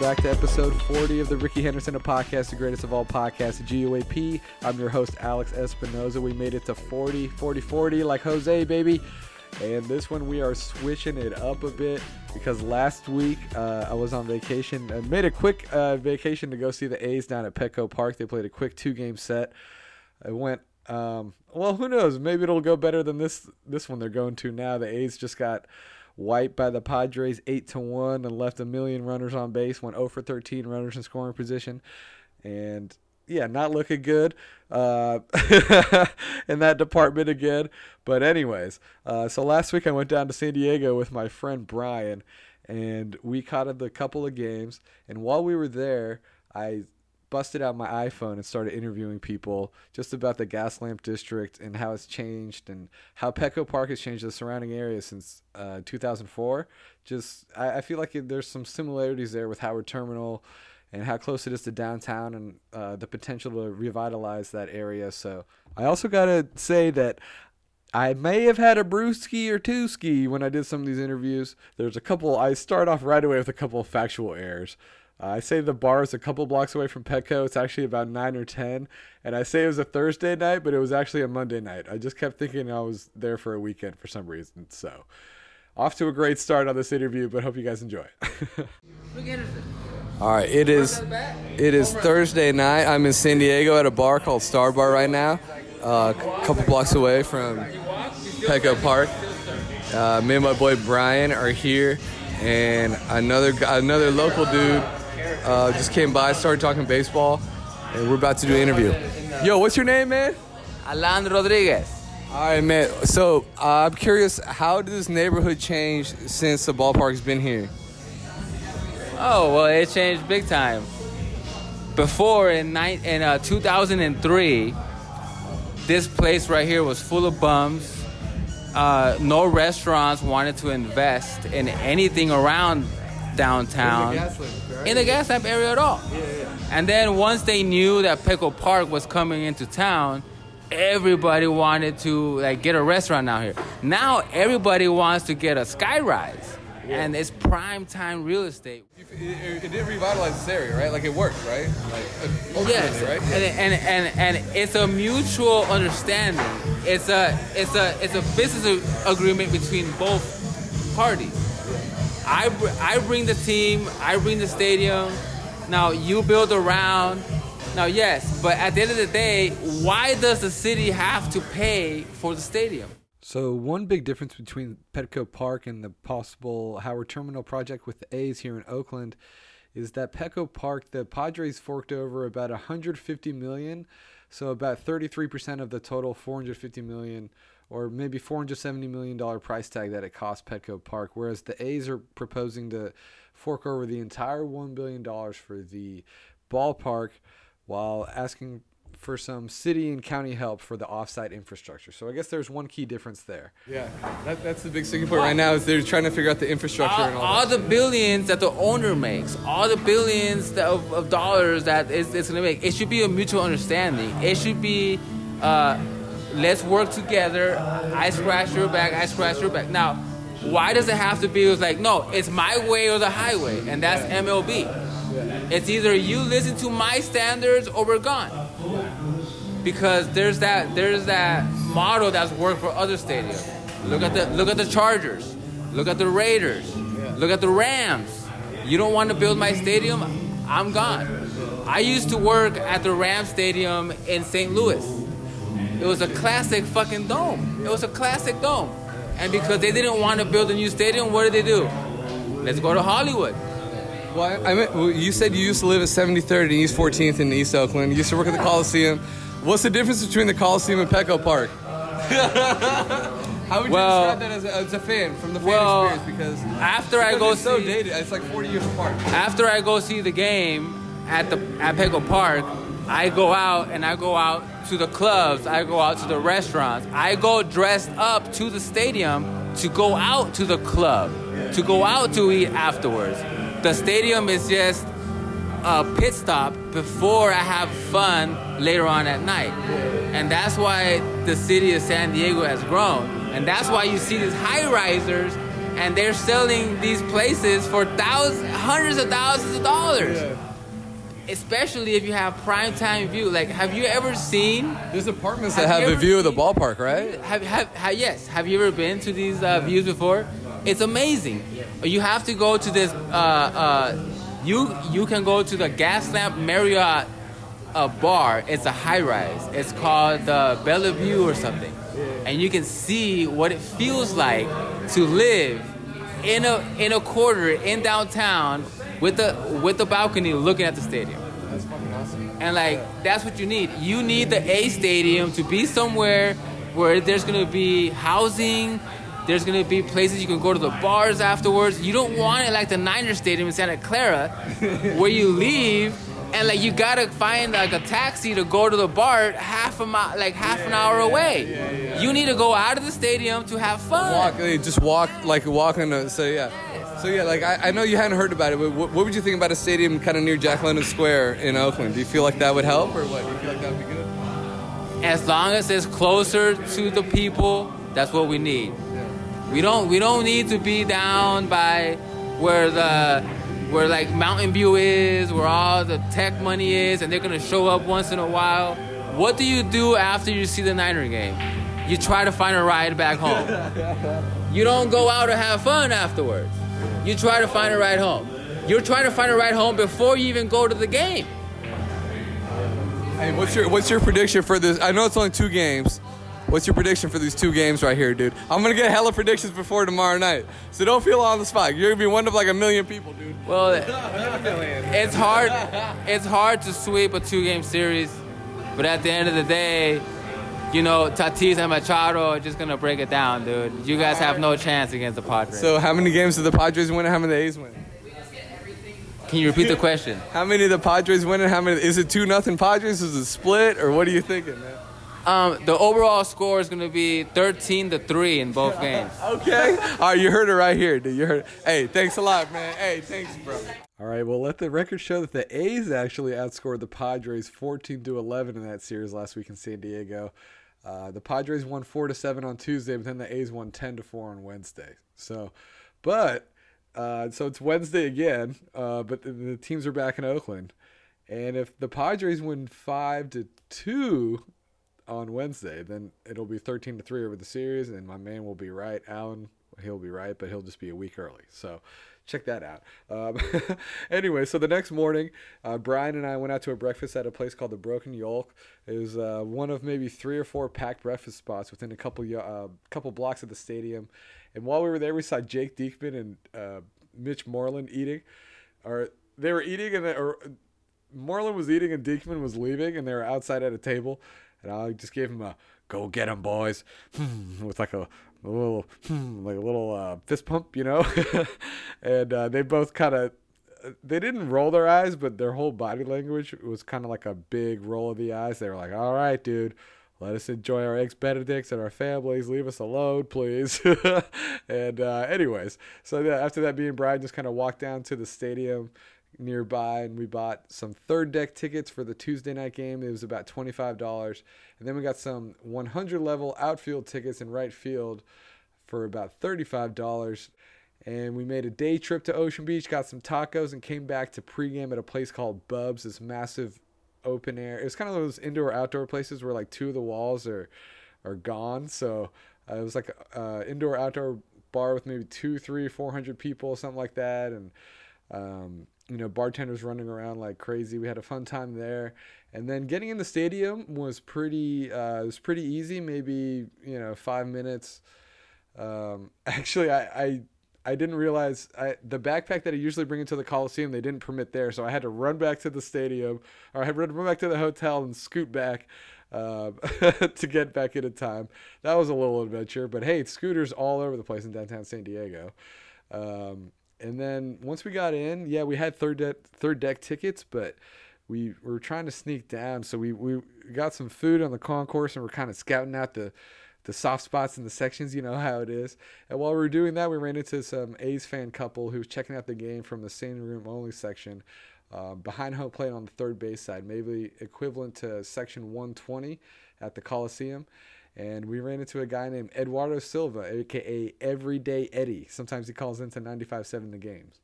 back to episode 40 of the Ricky Henderson Podcast, the greatest of all podcasts, GOAP. I'm your host, Alex Espinoza. We made it to 40, like Jose, baby. And this one, we are switching it up a bit because last week I was on vacation. I made a quick vacation to go see the A's down at Petco Park. They played a quick two-game set. I went, well, who knows? Maybe it'll go better than this one they're going to now. The A's just got wiped by the Padres 8-1 and left a million runners on base, went 0 for 13 runners in scoring position. And yeah, not looking good in that department again. But anyways, so last week I went down to San Diego with my friend Brian, and we caught up a couple of games. And while we were there, I busted out my iPhone and started interviewing people just about the Gaslamp District and how it's changed and how Petco Park has changed the surrounding area since 2004. Just I feel like there's some similarities there with Howard Terminal and how close it is to downtown and the potential to revitalize that area. So I also got to say that I may have had a brewski or two ski when I did some of these interviews. There's a couple. I start off right away with a couple of factual errors. I say the bar is a couple blocks away from Petco. It's actually about 9 or 10. And I say it was a Thursday night, but it was actually a Monday night. I just kept thinking I was there for a weekend for some reason. So off to a great start on this interview, but hope you guys enjoy it. All right, it is Thursday night. I'm in San Diego at a bar called Star Bar right now, a couple blocks away from Petco Park. Me and my boy Brian are here, and another local dude just came by, started talking baseball, and we're about to do an interview. Yo, what's your name, man? Alan Rodriguez. All right, man. So I'm curious, how did this neighborhood change since the ballpark's been here? Oh, well, it changed big time. Before, in 2003, this place right here was full of bums. No restaurants wanted to invest in anything around downtown. In the Gaslamp area at all. Yeah. And then once they knew that Petco Park was coming into town, everybody wanted to get a restaurant out here. Now everybody wants to get a sky rise. Yeah. And it's prime time real estate. It did revitalize this area, right? It worked, right? Yes. Right? Yeah. And it's a mutual understanding. It's a business agreement between both parties. I bring the team. I bring the stadium. Now you build around. Now yes, but at the end of the day, why does the city have to pay for the stadium? So one big difference between Petco Park and the possible Howard Terminal project with the A's here in Oakland is that Petco Park, the Padres forked over about $150 million, so about 33% of the total $450 million or maybe $470 million price tag that it cost Petco Park, whereas the A's are proposing to fork over the entire $1 billion for the ballpark while asking for some city and county help for the off-site infrastructure. So I guess there's one key difference there. Yeah, that's the big sticking point right now is they're trying to figure out the infrastructure and all that. All the billions that the owner makes, all the billions of dollars that it's going to make, it should be a mutual understanding. It should be, let's work together. I scratch your back, I scratch your back. Now, why does it have to be no, it's my way or the highway, and that's MLB. It's either you listen to my standards or we're gone. Because there's that model that's worked for other stadiums. Look at the Chargers. Look at the Raiders. Look at the Rams. You don't want to build my stadium? I'm gone. I used to work at the Rams Stadium in St. Louis. It was a classic fucking dome. And because they didn't want to build a new stadium, what did they do? Let's go to Hollywood. Well, you said you used to live at 73rd and East 14th in East Oakland. You used to work at the Coliseum. What's the difference between the Coliseum and Petco Park? How would you describe that as a fan, from the fan experience? Because it's so dated. It's 40 years apart. After I go see the game at Petco Park, I go out to the clubs. I go out to the restaurants. I go dressed up to the stadium to go out to the club, to go out to eat afterwards. The stadium is just a pit stop before I have fun later on at night. And that's why the city of San Diego has grown. And that's why you see these high risers and they're selling these places for hundreds of thousands of dollars. Yeah. Especially if you have prime time view. Like, have you ever seen? There's apartments that have the view of the ballpark, right? Yes. Have you ever been to these views before? It's amazing. You have to go to this. You can go to the Gaslamp Marriott bar. It's a high rise. It's called the Bellevue or something, and you can see what it feels like to live in a quarter in downtown. With the balcony looking at the stadium. That's fucking awesome. And that's what you need. You need the A stadium to be somewhere where there's gonna be housing, there's gonna be places you can go to the bars afterwards. You don't want it like the Niners Stadium in Santa Clara, where you leave and you gotta find a taxi to go to the bar half an hour away. Yeah. You need to go out of the stadium to have fun. Walk. So yeah, I know you hadn't heard about it, but what would you think about a stadium kind of near Jack London Square in Oakland? Do you feel like that would help, or what? Do you feel like that would be good? As long as it's closer to the people, that's what we need. Yeah. We don't need to be down by where Mountain View is, where all the tech money is, and they're gonna show up once in a while. What do you do after you see the Niner game? You try to find a ride back home. You don't go out and have fun afterwards. You try to find a ride home. You're trying to find a ride home before you even go to the game. Hey, what's your prediction for this? I know it's only two games. What's your prediction for these two games right here, dude? I'm going to get hella predictions before tomorrow night. So don't feel on the spot. You're going to be one of a million people, dude. Well, it's hard to sweep a two-game series. But at the end of the day, Tatis and Machado are just going to break it down, dude. You guys have no chance against the Padres. So how many games did the Padres win and how many the A's win? Can you repeat the question? How many did the Padres win and how many? Is it 2-0 Padres? Is it split? Or what are you thinking, man? The overall score is going to be 13-3 in both games. Okay. All right, you heard it right here, dude. You heard it. Hey, thanks a lot, man. Hey, thanks, bro. All right, well, let the record show that the A's actually outscored the Padres 14-11 in that series last week in San Diego. The Padres won 4-7 on Tuesday, but then the A's won 10-4 on Wednesday. So it's Wednesday again, but the teams are back in Oakland. And if the Padres win 5-2 on Wednesday, then it'll be 13-3 over the series, and my man will be right. Alan, he'll be right, but he'll just be a week early. So check that out. Anyway, so the next morning, Brian and I went out to a breakfast at a place called the Broken Yolk. It was one of maybe three or four packed breakfast spots within a couple blocks of the stadium. And while we were there, we saw Jake Diekman and Mitch Moreland eating. Moreland was eating and Diekman was leaving, and they were outside at a table. And I just gave him a "Go get 'em, boys," with a little fist pump, and they both kind of, they didn't roll their eyes, but their whole body language was kind of like a big roll of the eyes. They were like, "All right, dude, let us enjoy our eggs benedicts and our families. Leave us alone, please." And anyways, so after that, me and Brian just kind of walked down to the stadium nearby, and we bought some third deck tickets for the Tuesday night game. It was about $25, and then we got some 100 level outfield tickets in right field for about $35. And we made a day trip to Ocean Beach, got some tacos, and came back to pregame at a place called Bubs. This massive open air, it's kind of those indoor outdoor places where two of the walls are gone, so it was indoor outdoor bar with maybe 200-400 people, something like that. And bartenders running around like crazy. We had a fun time there. And then getting in the stadium was pretty easy, maybe, 5 minutes. Actually, I didn't realize the backpack that I usually bring into the Coliseum, they didn't permit there. So I had to run back to the stadium, or I had to run back to the hotel and scoot back to get back in time. That was a little adventure, but hey, scooters all over the place in downtown San Diego. And then once we got in, we had third deck tickets, but we were trying to sneak down. So we got some food on the concourse, and we're kind of scouting out the soft spots in the sections, you know how it is. And while we were doing that, we ran into some A's fan couple who was checking out the game from the same room only section, behind home plate on the third base side, maybe equivalent to section 120 at the Coliseum. And we ran into a guy named Eduardo Silva, a.k.a. Everyday Eddie. Sometimes he calls into 95-7 the games.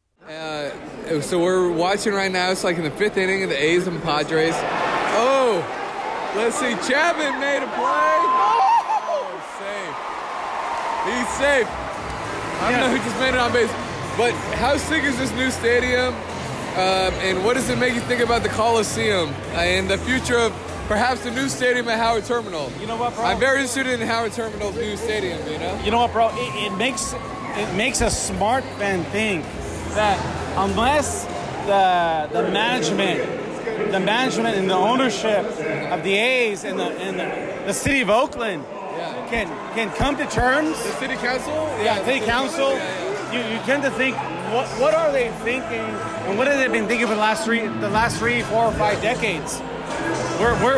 So we're watching right now. It's like in the fifth inning of the A's and Padres. Oh, let's see. Chapman made a play. Oh, he's safe. I don't know who just made it on base. But how sick is this new stadium? And what does it make you think about the Coliseum and the future of perhaps the new stadium at Howard Terminal? You know what, bro? I'm very interested in Howard Terminal's new stadium, you know? You know what, bro? It makes a smart fan think that unless the management and the ownership of the A's and the city of Oakland can come to terms. The city council? You tend to think, what are they thinking, and what have they been thinking for the last three, 4, or 5 decades?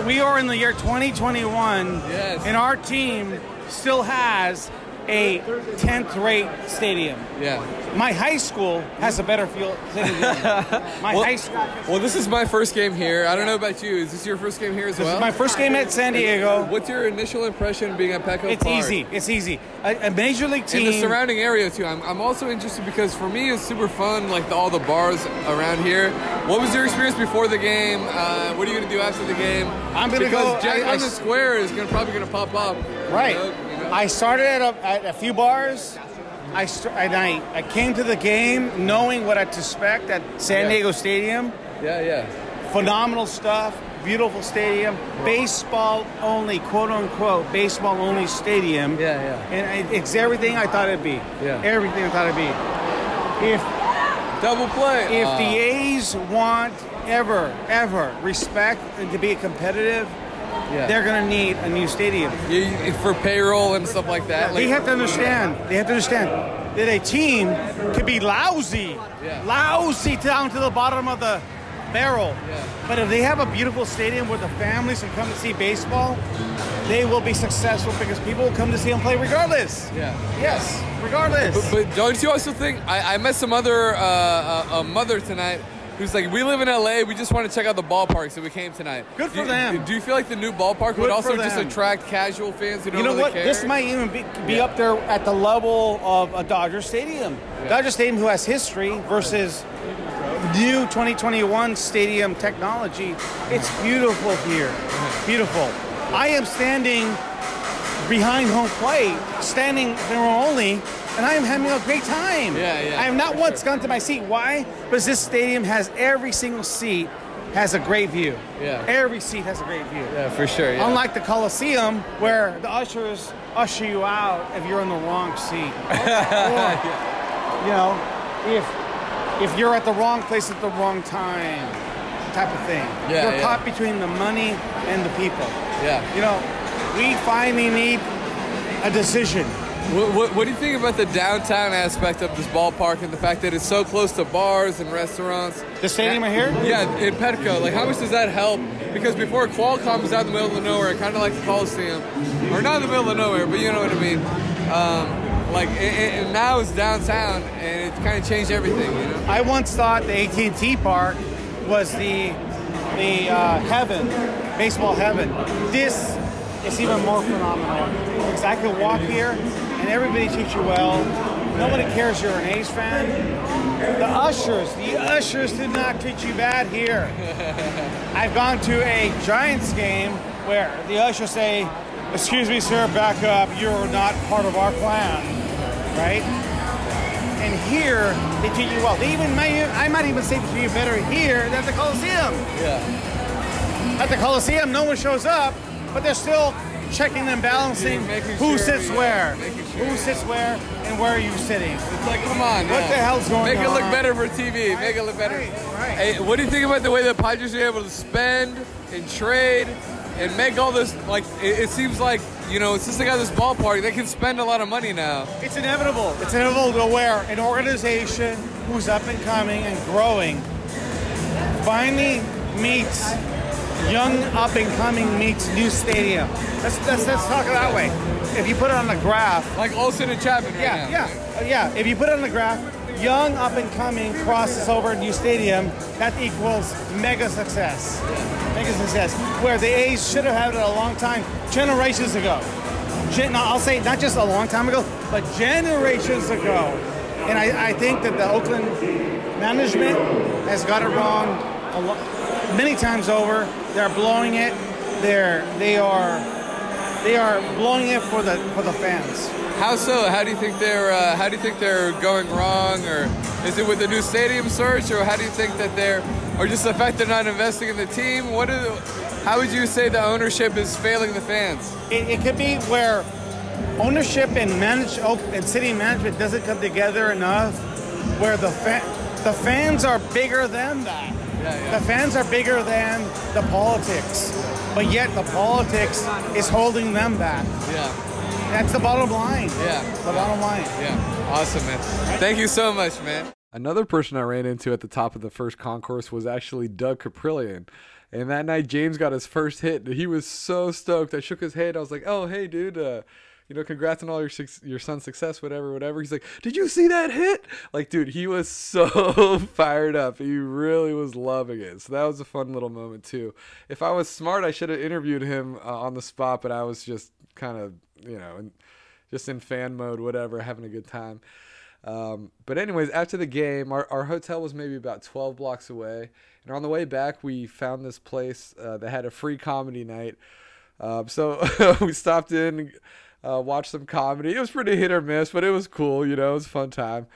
We are in the year 2021, and our team still has a 10th-rate stadium. Yeah. My high school has a better field. Well, this is my first game here. I don't know about you. Is this your first game here as well? This is my first game at San Diego. What's your initial impression being at Petco Park? It's easy. A major league team. In the surrounding area, too. I'm also interested because for me it's super fun, like all the bars around here. What was your experience before the game? What are you going to do after the game? I'm going to go. Because Jack London Square is probably going to pop up. Right. You know? I started at a few bars. I came to the game knowing what I expect at San Diego Stadium. Yeah. Phenomenal stuff. Beautiful stadium. Baseball only, quote unquote, baseball only stadium. Yeah. And it's everything I thought it'd be. Yeah. Everything I thought it'd be. If the A's want ever respect and to be competitive. Yeah. They're going to need a new stadium. For payroll and stuff like that. They have to understand. That a team can be lousy down to the bottom of the barrel. Yeah. But if they have a beautiful stadium where the families can come and see baseball, they will be successful because people will come to see them play regardless. Yeah. Yes, regardless. But don't you also think, I met some other a mother tonight, who's like, we live in LA, we just want to check out the ballpark, so we came tonight. Good for them. Do you feel like the new ballpark would also just attract casual fans who don't really care? You know what? This might even be up there at the level of a Dodger Stadium. Yeah. Dodger Stadium, who has history, versus new 2021 stadium technology. It's beautiful here. Beautiful. I am standing behind home plate, standing there only. And I am having a great time. Yeah. I have not once gone to my seat. Why? Because this stadium has every single seat has a great view. Yeah. Every seat has a great view. Yeah, for sure. Yeah. Unlike the Coliseum, where the ushers usher you out if you're in the wrong seat. Or, if you're at the wrong place at the wrong time, type of thing. Yeah, you're caught between the money and the people. Yeah. We finally need a decision. What do you think about the downtown aspect of this ballpark and the fact that it's so close to bars and restaurants? The stadium right here? Yeah, in Petco. Like, how much does that help? Because before Qualcomm was out in the middle of nowhere, kind of like the Coliseum. Or not in the middle of nowhere, but you know what I mean. And now it's downtown, and it kind of changed everything, you know? I once thought the AT&T Park was the heaven, baseball heaven. This is even more phenomenal. Because I could walk here, and everybody treats you well. Nobody cares you're an A's fan. The ushers did not treat you bad here. I've gone to a Giants game where the ushers say, "Excuse me, sir, back up. You're not part of our plan," right? And here they treat you well. They I might even say they treat you better here than the Coliseum. Yeah. At the Coliseum, no one shows up, but they're still checking and balancing who sits where. Who sits where and where are you sitting? It's like, come on. What the hell's going on? Make it look better for TV. Right, make it look better. Right. Hey, what do you think about the way the Padres are able to spend and trade and make all this, like, it seems like, since they got this ballpark, they can spend a lot of money now. It's inevitable. It's inevitable to where an organization who's up and coming and growing finally meets young up-and-coming meets new stadium. Let's talk it that way. If you put it on the graph... Like Olsen and Chapman right now. Yeah. If you put it on the graph, young up-and-coming crosses over new stadium, that equals mega success. Where the A's should have had it a long time, generations ago. I'll say not just a long time ago, but generations ago. And I think that the Oakland management has got it wrong many times over. They're blowing it. They are blowing it for the fans. How so? How do you think they're going wrong, or is it with the new stadium search, or how do you think that they're, or just the fact they're not investing in the team? How would you say the ownership is failing the fans? It could be where ownership and city management doesn't come together enough, where the fans are bigger than that. Yeah. The fans are bigger than the politics, but yet the politics is holding them back. Yeah, that's the bottom line. Yeah, the bottom line. Yeah, awesome, man. Thank you so much, man. Another person I ran into at the top of the first concourse was actually Doug Kaprielian, and that night James got his first hit. He was so stoked. I shook his hand. I was like, "Oh, hey, dude." Congrats on all your son's success, whatever. He's like, did you see that hit? Like, dude, he was so fired up. He really was loving it. So that was a fun little moment, too. If I was smart, I should have interviewed him on the spot, but I was just kind of, just in fan mode, whatever, having a good time. But anyways, after the game, our hotel was maybe about 12 blocks away. And on the way back, we found this place that had a free comedy night. So we stopped in. Watch some comedy. It was pretty hit or miss, but it was cool. It was a fun time.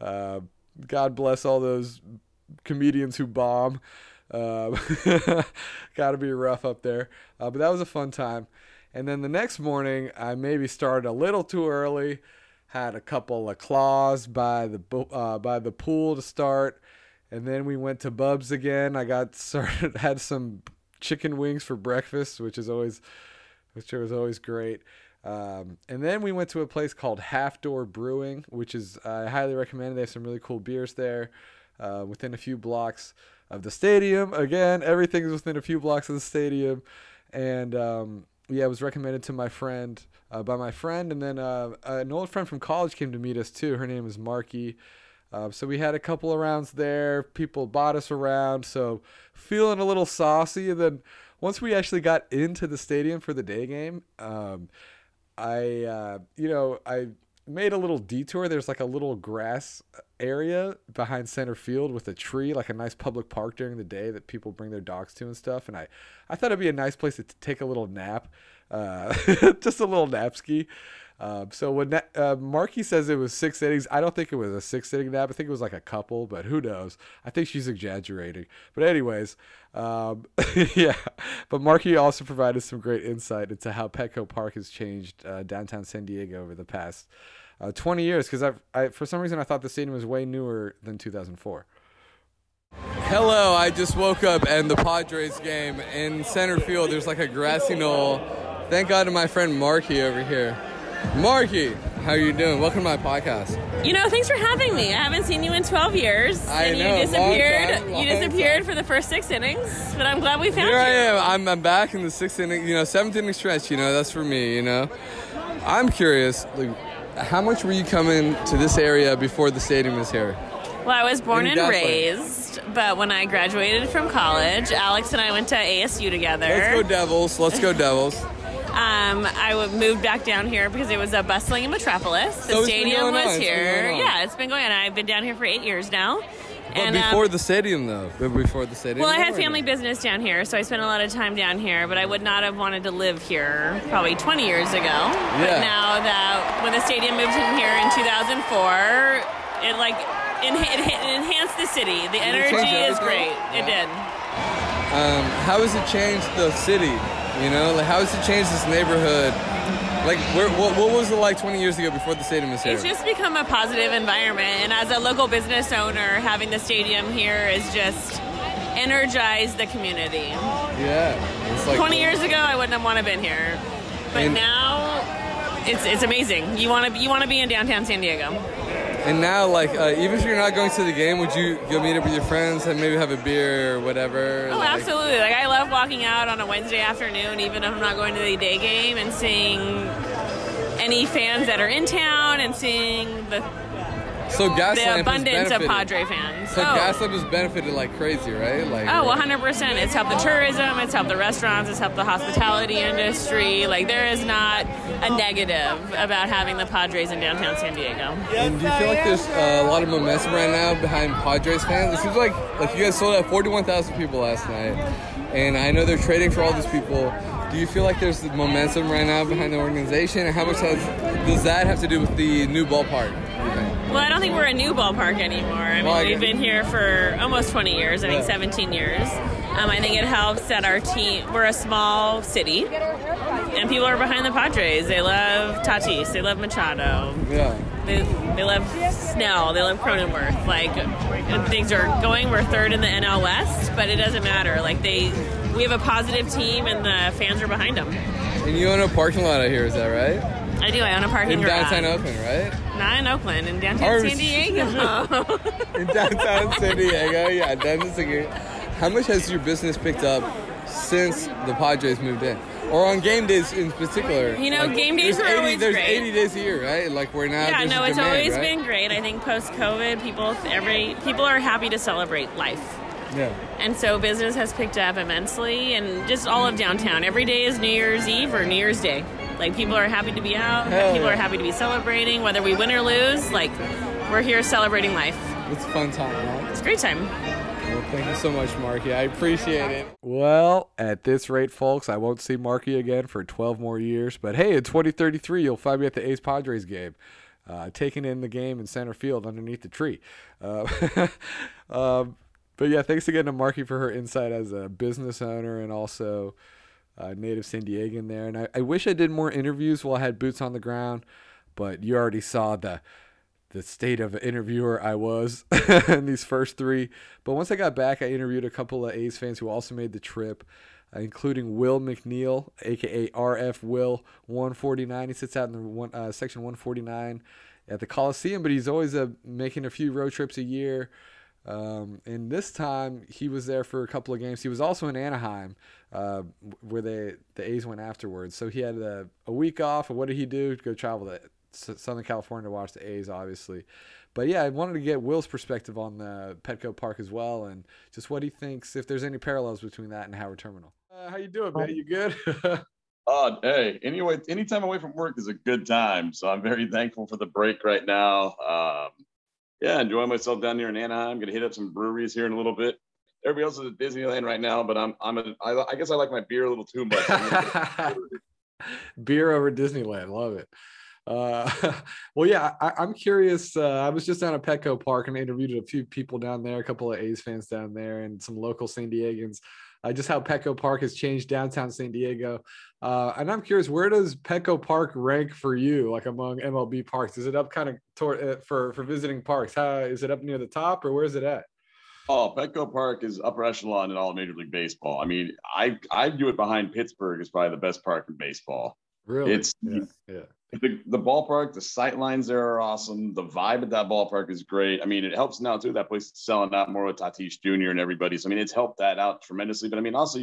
God bless all those comedians who bomb. Got to be rough up there. But that was a fun time. And then the next morning, I maybe started a little too early. Had a couple of claws by the pool to start, and then we went to Bubs again. I got started. Had some chicken wings for breakfast, which was always great. And then we went to a place called Half Door Brewing, which is I highly recommend. They have some really cool beers there within a few blocks of the stadium. Again, everything's within a few blocks of the stadium. And it was recommended to my friend by my friend. And then an old friend from college came to meet us too. Her name is Marky. So we had a couple of rounds there. People bought us around. So feeling a little saucy. And then once we actually got into the stadium for the day game, I made a little detour. There's like a little grass area behind center field with a tree, like a nice public park during the day that people bring their dogs to and stuff. And I thought it'd be a nice place to take a little nap, just a little nap ski. So when Marky says it was 6 innings, I don't think it was a 6-inning nap. I think it was like a couple, but who knows? I think she's exaggerating. But anyways, yeah. But Marky also provided some great insight into how Petco Park has changed downtown San Diego over the past 20 years. Because I for some reason I thought the stadium was way newer than 2004. Hello, I just woke up and the Padres game in center field. There's like a grassy knoll. Thank God to my friend Marky over here. Marky, how are you doing? Welcome to my podcast. Thanks for having me. I haven't seen you in 12 years. I know. You disappeared. Long time. For the first 6 innings, but I'm glad we found you. Here I am. I'm back in the 6th inning, 7th inning stretch, that's for me, I'm curious, like, how much were you coming to this area before the stadium was here? Well, I was born and raised, but when I graduated from college, Alex and I went to ASU together. Let's go Devils. I moved back down here because it was a bustling metropolis. The stadium was here. Yeah, it's been going on. I've been down here for 8 years now. But before the stadium, though. Well, I had family business down here, so I spent a lot of time down here. But I would not have wanted to live here probably 20 years ago. Yeah. But now that when the stadium moved in here in 2004, it enhanced the city. The energy is great. It did. How has it changed the city? How has it changed this neighborhood? What was it like 20 years ago before the stadium was here? It's just become a positive environment, and as a local business owner, having the stadium here is just energized the community. Yeah. 20 years ago, I wouldn't have wanted to been here, but now it's amazing. You want to be in downtown San Diego. And now, even if you're not going to the game, would you go meet up with your friends and maybe have a beer or whatever? Oh, absolutely. I love walking out on a Wednesday afternoon, even if I'm not going to the day game, and seeing any fans that are in town and seeing the So the abundance of Padre fans. So Gaslamp has benefited like crazy, right? Like 100%. It's helped the tourism. It's helped the restaurants. It's helped the hospitality industry. Like, there is not a negative about having the Padres in downtown San Diego. And do you feel like there's a lot of momentum right now behind Padres fans? It seems like you guys sold out 41,000 people last night, and I know they're trading for all these people. Do you feel like there's momentum right now behind the organization? And how much does that have to do with the new ballpark? Well, I don't think we're a new ballpark anymore. I mean, we've been here for almost 20 years, I think 17 years. I think it helps that our team, we're a small city, and people are behind the Padres. They love Tatis. They love Machado. Yeah. They love Snell. They love Cronenworth. Like, things are going. We're third in the NL West, but it doesn't matter. Like, we have a positive team, and the fans are behind them. And you own a parking lot out here, is that right? I do. I own a parking lot. In downtown Oakland, right? Not in Oakland, in downtown San Diego. In downtown San Diego, yeah. Downtown San Diego. How much has your business picked up since the Padres moved in? Or on game days in particular. You know, like, game days are always great. There's 80 days a year, right? Like, we're now. Yeah, no, it's demand, always right? been great. I think post-COVID, people are happy to celebrate life. Yeah. And so business has picked up immensely, and just all of downtown. Every day is New Year's Eve or New Year's Day. Like, people are happy to be out. People are happy to be celebrating, whether we win or lose. Like, we're here celebrating life. It's a fun time, right? It's a great time. Well, thank you so much, Marky. I appreciate it. Well, at this rate, folks, I won't see Marky again for 12 more years. But, hey, in 2033, you'll find me at the A's Padres game, taking in the game in center field underneath the tree. But, yeah, thanks again to Marky for her insight as a business owner and also a native San Diegan there. And I wish I did more interviews while I had boots on the ground, but you already saw the state of interviewer I was in these first three. But once I got back, I interviewed a couple of A's fans who also made the trip, including Will McNeil, a.k.a. RF Will 149. He sits out in the section 149 at the Coliseum, but he's always making a few road trips a year. And this time he was there for a couple of games. He was also in Anaheim where the A's went afterwards. So he had a week off. And what did he do? Go travel to Southern California to watch the A's, obviously. But, yeah, I wanted to get Will's perspective on the Petco Park as well, and just what he thinks, if there's any parallels between that and Howard Terminal. How you doing, man? You good? Hey, anyway, any time away from work is a good time, so I'm very thankful for the break right now. Yeah, enjoying myself down here in Anaheim. Going to hit up some breweries here in a little bit. Everybody else is at Disneyland right now, but I guess I like my beer a little too much. Beer over Disneyland, love it. Well, yeah, I'm curious. I was just down at Petco Park and interviewed a few people down there, a couple of A's fans down there and some local San Diegans, just how Petco Park has changed downtown San Diego. And I'm curious, where does Petco Park rank for you, like among MLB parks? Is it up kind of for visiting parks? Is it up near the top, or where is it at? Oh, Petco Park is upper echelon in all of Major League Baseball. I mean, I view it behind Pittsburgh as probably the best park in baseball. Really? Yeah. The ballpark, the sight lines there are awesome. The vibe at that ballpark is great. I mean, it helps now, too. That place is selling out more with Tatis Jr. and everybody. So, I mean, it's helped that out tremendously. But, I mean, also,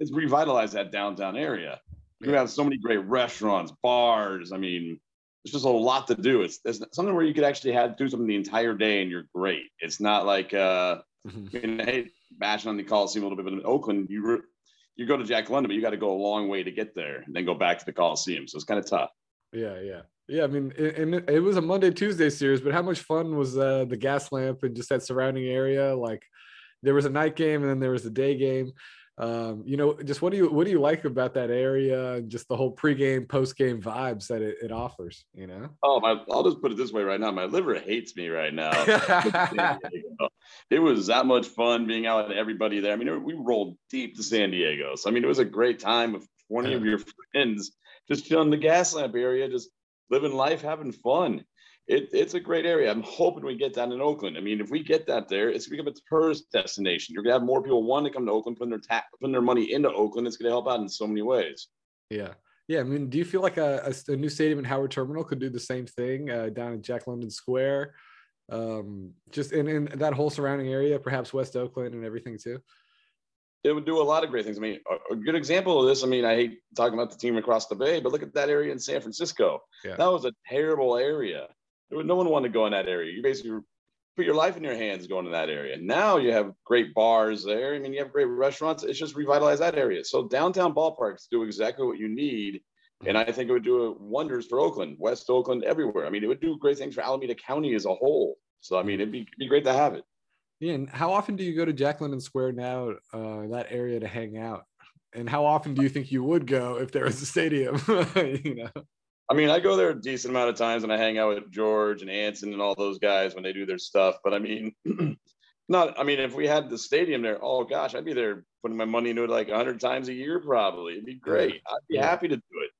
it's revitalized that downtown area. You have so many great restaurants, bars. I mean, there's just a lot to do. It's something where you could actually do something the entire day and you're great. It's not like, I mean, hey, bashing on the Coliseum a little bit, but in Oakland, you go to Jack London, but you got to go a long way to get there and then go back to the Coliseum. So it's kind of tough. Yeah. I mean, it was a Monday-Tuesday series, but how much fun was the Gaslamp and just that surrounding area? Like, there was a night game and then there was a day game. Just what do you like about that area? Just the whole pregame, postgame vibes that it offers. You know? Oh, I'll just put it this way right now: my liver hates me right now. It was that much fun being out with everybody there. I mean, we rolled deep to San Diego, so I mean, it was a great time of 20 of your friends. Just chilling the Gaslamp area, just living life, having fun. It's a great area. I'm hoping we get that in Oakland. I mean, if we get that there, it's going to become a tourist destination. You're going to have more people wanting to come to Oakland, putting their money into Oakland. It's going to help out in so many ways. Yeah. I mean, do you feel like a new stadium in Howard Terminal could do the same thing down in Jack London Square? Just in that whole surrounding area, perhaps West Oakland and everything too? It would do a lot of great things. I mean, a good example of this, I mean, I hate talking about the team across the bay, but look at that area in San Francisco. Yeah. That was a terrible area. No one wanted to go in that area. You basically put your life in your hands going to that area. Now you have great bars there. I mean, you have great restaurants. It's just revitalized that area. So downtown ballparks do exactly what you need. And I think it would do wonders for Oakland, West Oakland, everywhere. I mean, it would do great things for Alameda County as a whole. So, I mean, it'd be great to have it. Yeah, and how often do you go to Jack London Square now, that area, to hang out? And how often do you think you would go if there was a stadium? You know? I mean, I go there a decent amount of times, and I hang out with George and Anson and all those guys when they do their stuff. But I mean, if we had the stadium there, oh gosh, I'd be there putting my money into it like 100 times a year probably. It'd be great. I'd be happy to do it.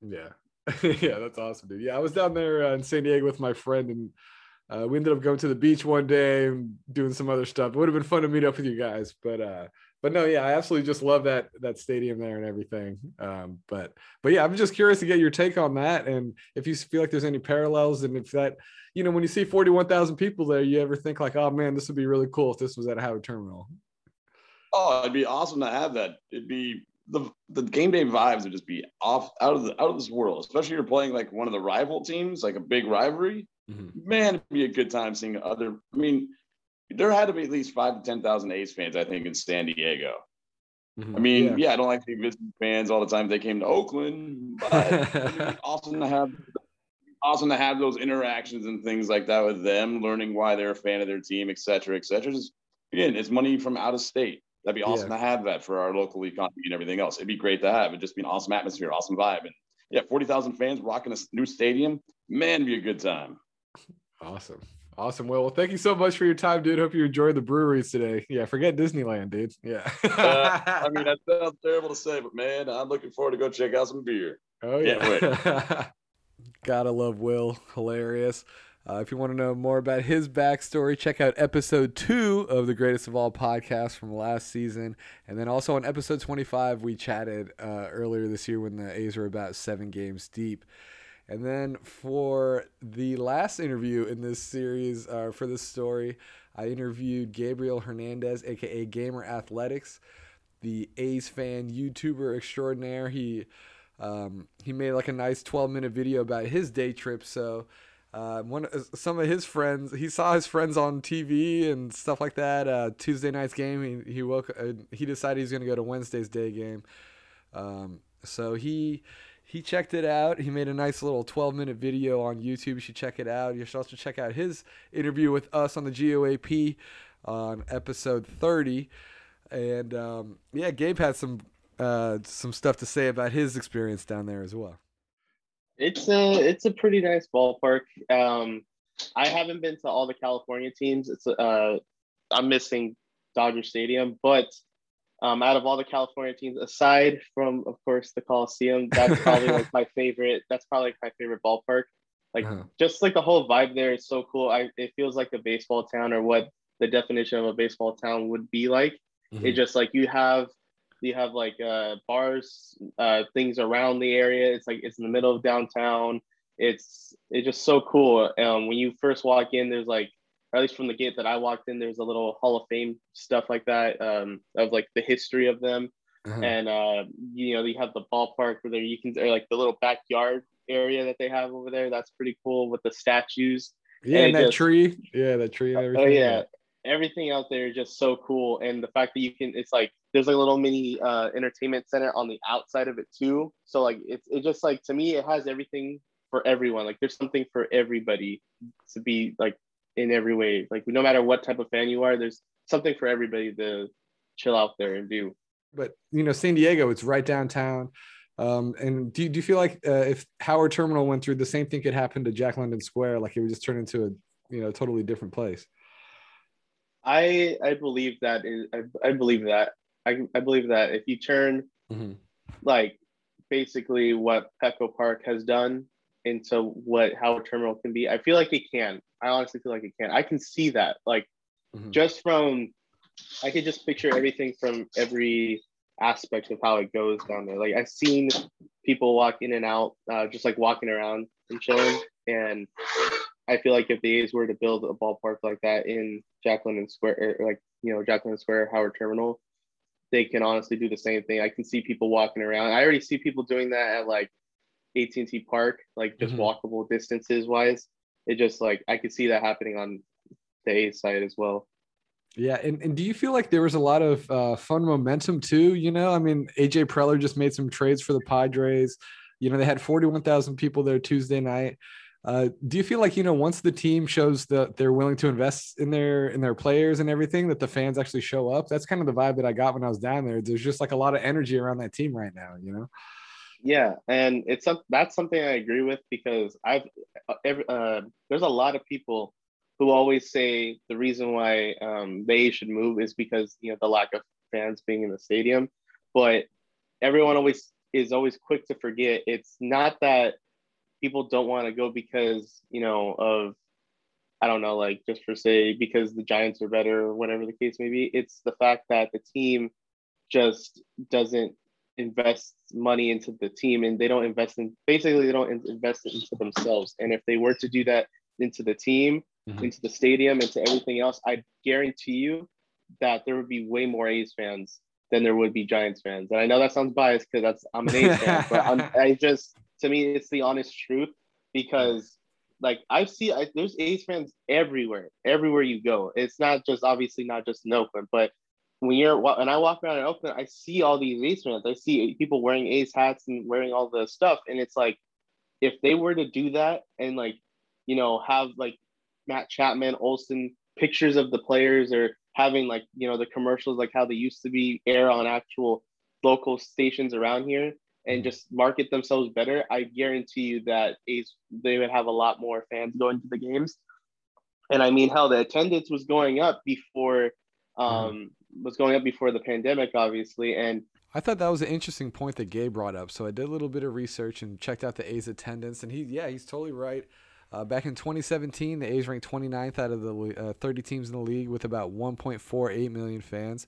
Yeah. Yeah, that's awesome, dude. Yeah, I was down there in San Diego with my friend, and we ended up going to the beach one day and doing some other stuff. It would have been fun to meet up with you guys, but no, yeah, I absolutely just love that stadium there and everything. But yeah, I'm just curious to get your take on that, and if you feel like there's any parallels, and if that, you know, when you see 41,000 people there, you ever think like, oh man, this would be really cool if this was at Howard Terminal? Oh, it'd be awesome to have that. It'd be the game day vibes would just be out of this world, especially if you're playing like one of the rival teams, like a big rivalry. Mm-hmm. Man, it'd be a good time seeing other. I mean, there had to be at least 5,000 to 10,000 A's fans, I think, in San Diego. Mm-hmm. I mean, yeah, I don't like to be visiting fans all the time. They came to Oakland, but it'd be awesome to have those interactions and things like that with them, learning why they're a fan of their team, et cetera, et cetera. Just, again, it's money from out of state. That'd be awesome to have that for our local economy and everything else. It'd be great to have. It'd just be an awesome atmosphere, awesome vibe. And yeah, 40,000 fans rocking a new stadium. Man, it'd be a good time. Awesome. Awesome. Well, thank you so much for your time, dude. Hope you enjoyed the breweries today. Yeah, forget Disneyland, dude. Yeah. I mean, that sounds terrible to say, but man, I'm looking forward to go check out some beer. Oh, yeah. Gotta love Will. Hilarious. If you want to know more about his backstory, check out episode 2 of the Greatest of All podcast from last season. And then also on episode 25, we chatted earlier this year when the A's were about 7 games deep. And then for the last interview in this series, for this story, I interviewed Gabriel Hernandez, a.k.a. Gamer Athletics, the A's fan YouTuber extraordinaire. He made like a nice 12-minute video about his day trip, so... some of his friends, he saw his friends on TV and stuff like that. Tuesday night's game, he decided he's going to go to Wednesday's day game. So he checked it out. He made a nice little 12-minute video on YouTube. You should check it out. You should also check out his interview with us on the GOAP on episode 30. And yeah, Gabe had some stuff to say about his experience down there as well. It's a pretty nice ballpark. I haven't been to all the California teams. It's I'm missing Dodger Stadium, but out of all the California teams, aside from of course the Coliseum, that's probably like my favorite. That's probably like my favorite ballpark. Like just like the whole vibe there is so cool. It feels like a baseball town, or what the definition of a baseball town would be like. Mm-hmm. It just like you have like bars, things around the area. It's like it's in the middle of downtown. It's just so cool. When you first walk in, there's like, or at least from the gate that I walked in, there's a little Hall of Fame stuff like that, of like the history of them. Uh-huh. And you know, you have the ballpark where there you can, or like the little backyard area that they have over there. That's pretty cool with the statues. Yeah, and that tree and everything. Oh yeah. Everything out there is just so cool, and the fact that you can, it's like there's like a little mini entertainment center on the outside of it too, so like it's just like, to me, it has everything for everyone. Like there's something for everybody to be like in every way, like no matter what type of fan you are, there's something for everybody to chill out there and do. But you know, San Diego, it's right downtown. And do you feel like if Howard Terminal went through, the same thing could happen to Jack London Square? Like it would just turn into a, you know, totally different place. I believe that if you turn like basically what Petco Park has done into what Howard Terminal can be, I feel like it can. I honestly feel like it can. I can see that, like just from, I could just picture everything from every aspect of how it goes down there. Like I've seen people walk in and out, just like walking around and chilling, and I feel like if the A's were to build a ballpark like that in Jack London Square, or like, you know, Jack London Square, Howard Terminal, they can honestly do the same thing. I can see people walking around. I already see people doing that at like AT&T Park, like just walkable distances wise. it just like, I could see that happening on the A's side as well. Yeah. And do you feel like there was a lot of fun momentum too? You know, I mean, AJ Preller just made some trades for the Padres. You know, they had 41,000 people there Tuesday night. Do you feel like, you know, once the team shows that they're willing to invest in their players and everything, that the fans actually show up? That's kind of the vibe that I got when I was down there. There's just like a lot of energy around that team right now, you know? Yeah. And it's, that's something I agree with, because I've, there's a lot of people who always say the reason why they should move is because, you know, the lack of fans being in the stadium, but everyone always is always quick to forget. It's not that people don't want to go because, you know, of, I don't know, like just for say, because the Giants are better or whatever the case may be. It's the fact that the team just doesn't invest money into the team, and they don't invest in, basically they don't invest it into themselves. And if they were to do that into the team, into the stadium, into everything else, I guarantee you that there would be way more A's fans than there would be Giants fans. And I know that sounds biased because that's, I'm an A's fan, but I just, to me, it's the honest truth, because like I see there's A's fans everywhere you go. It's not just, obviously not just in Oakland, but when you're, and I walk around in Oakland, I see all these A's fans. I see people wearing A's hats and wearing all the stuff. And it's like, if they were to do that and like, you know, have like Matt Chapman, Olsen, pictures of the players, or having like, you know, the commercials, like how they used to be, air on actual local stations around here, and just market themselves better, I guarantee you that A's, they would have a lot more fans going to the games. And I mean, hell, the attendance was going up before the pandemic, obviously. And I thought that was an interesting point that Gabe brought up. So I did a little bit of research and checked out the A's attendance, and he's totally right. Back in 2017, the A's ranked 29th out of the 30 teams in the league with about 1.48 million fans.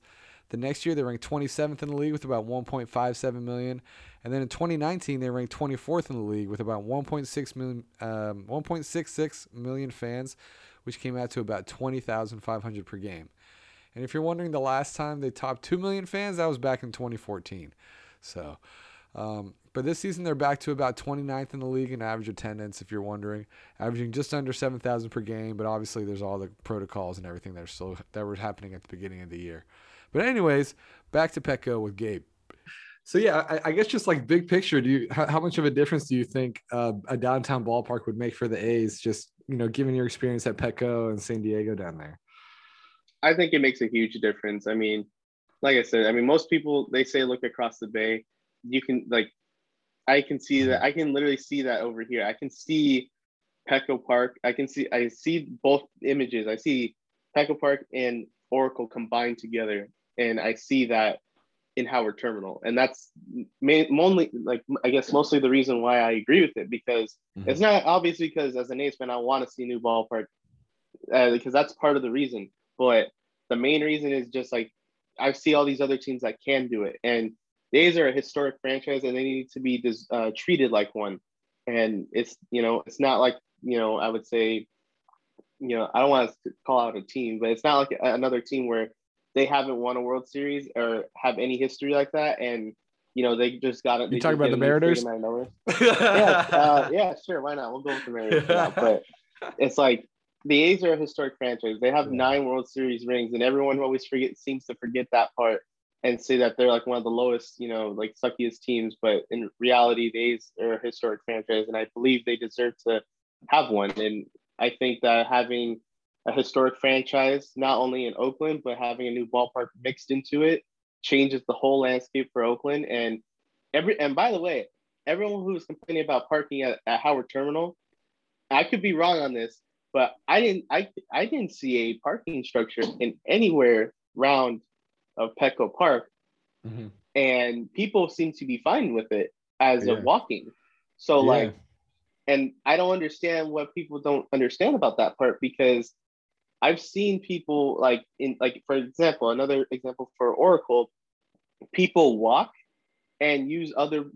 The next year, they ranked 27th in the league with about 1.57 million. And then in 2019, they ranked 24th in the league with about 1.66 million fans, which came out to about 20,500 per game. And if you're wondering, the last time they topped 2 million fans, that was back in 2014. So... but this season, they're back to about 29th in the league in average attendance, if you're wondering, averaging just under 7,000 per game. But obviously, there's all the protocols and everything that were happening at the beginning of the year. But anyways, back to Petco with Gabe. So, yeah, I guess just like big picture, how much of a difference do you think a downtown ballpark would make for the A's, just, you know, given your experience at Petco and San Diego down there? I think it makes a huge difference. I mean, like I said, I mean, most people, they say look across the bay. You can, like, I can see that. I can literally see that over here. I can see Petco Park. I see both images. I see Petco Park and Oracle combined together, and I see that in Howard Terminal. And that's mostly the reason why I agree with it, because it's not obviously because as an A's fan, I want to see a new ballpark, because that's part of the reason. But the main reason is just like, I see all these other teams that can do it, and the A's are a historic franchise, and they need to be treated like one. And it's, you know, it's not like, you know, I would say, you know, I don't want to call out a team, but it's not like another team where they haven't won a World Series or have any history like that. And, you know, they just got it. You talking about the Mariners? Yeah, sure. Why not? We'll go with the Mariners for now. But it's like, the A's are a historic franchise. They have 9 World Series rings, and everyone always seems to forget that part, and say that they're like one of the lowest, you know, like suckiest teams. But in reality, the A's are a historic franchise, and I believe they deserve to have one. And I think that having a historic franchise, not only in Oakland, but having a new ballpark mixed into it, changes the whole landscape for Oakland. And by the way, everyone who was complaining about parking at Howard Terminal, I could be wrong on this, but I didn't see a parking structure in anywhere round of Petco Park, and people seem to be fine with it as of walking. So like, and I don't understand what people don't understand about that part, because I've seen people like for example, another example for Oracle, people walk and use other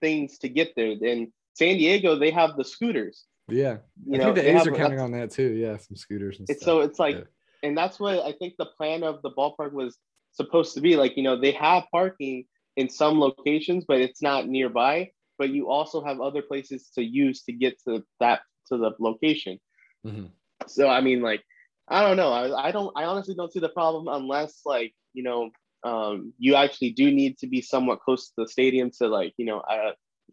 things to get there. In San Diego, they have the scooters. Yeah, you know, I think the A's are counting on that too. Yeah, some scooters and stuff. So it's like. Yeah. And that's what I think the plan of the ballpark was supposed to be. Like, you know, they have parking in some locations, but it's not nearby. But you also have other places to use to get to that to the location. Mm-hmm. So, I mean, like, I don't know. I honestly don't see the problem unless, like, you know, you actually do need to be somewhat close to the stadium to, like, you know,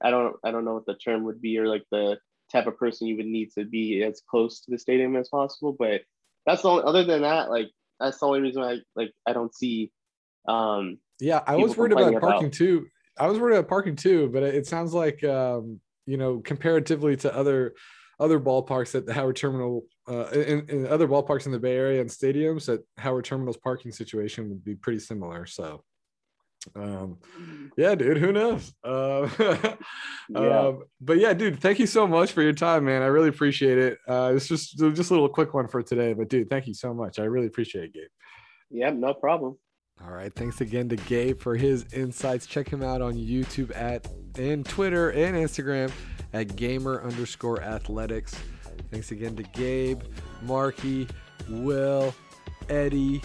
I don't know what the term would be, or like the type of person you would need to be as close to the stadium as possible. But that's the only, other than that, like, that's the only reason why I don't see. Yeah, I was worried about parking too. But it sounds like, you know, comparatively to other ballparks at the Howard Terminal, in other ballparks in the Bay Area and stadiums, that Howard Terminal's parking situation would be pretty similar. So, yeah, dude, who knows? Yeah. But yeah, dude, thank you so much for your time, man. I really appreciate it. It's just a little quick one for today, but dude, thank you so much. I really appreciate it, Gabe. Yeah, no problem. All right. Thanks again to Gabe for his insights. Check him out on YouTube and Twitter and Instagram at gamer_athletics. Thanks again to Gabe, Marky, Will, Eddie,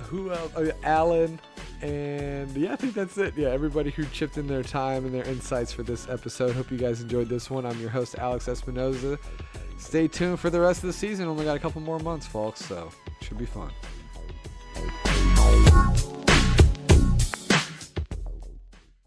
who else? Oh, yeah, Alan. And yeah, I think that's it. Yeah, everybody who chipped in their time and their insights for this episode. Hope you guys enjoyed this one. I'm your host, Alex Espinoza. Stay tuned for the rest of the season. Only got a couple more months, folks, so it should be fun.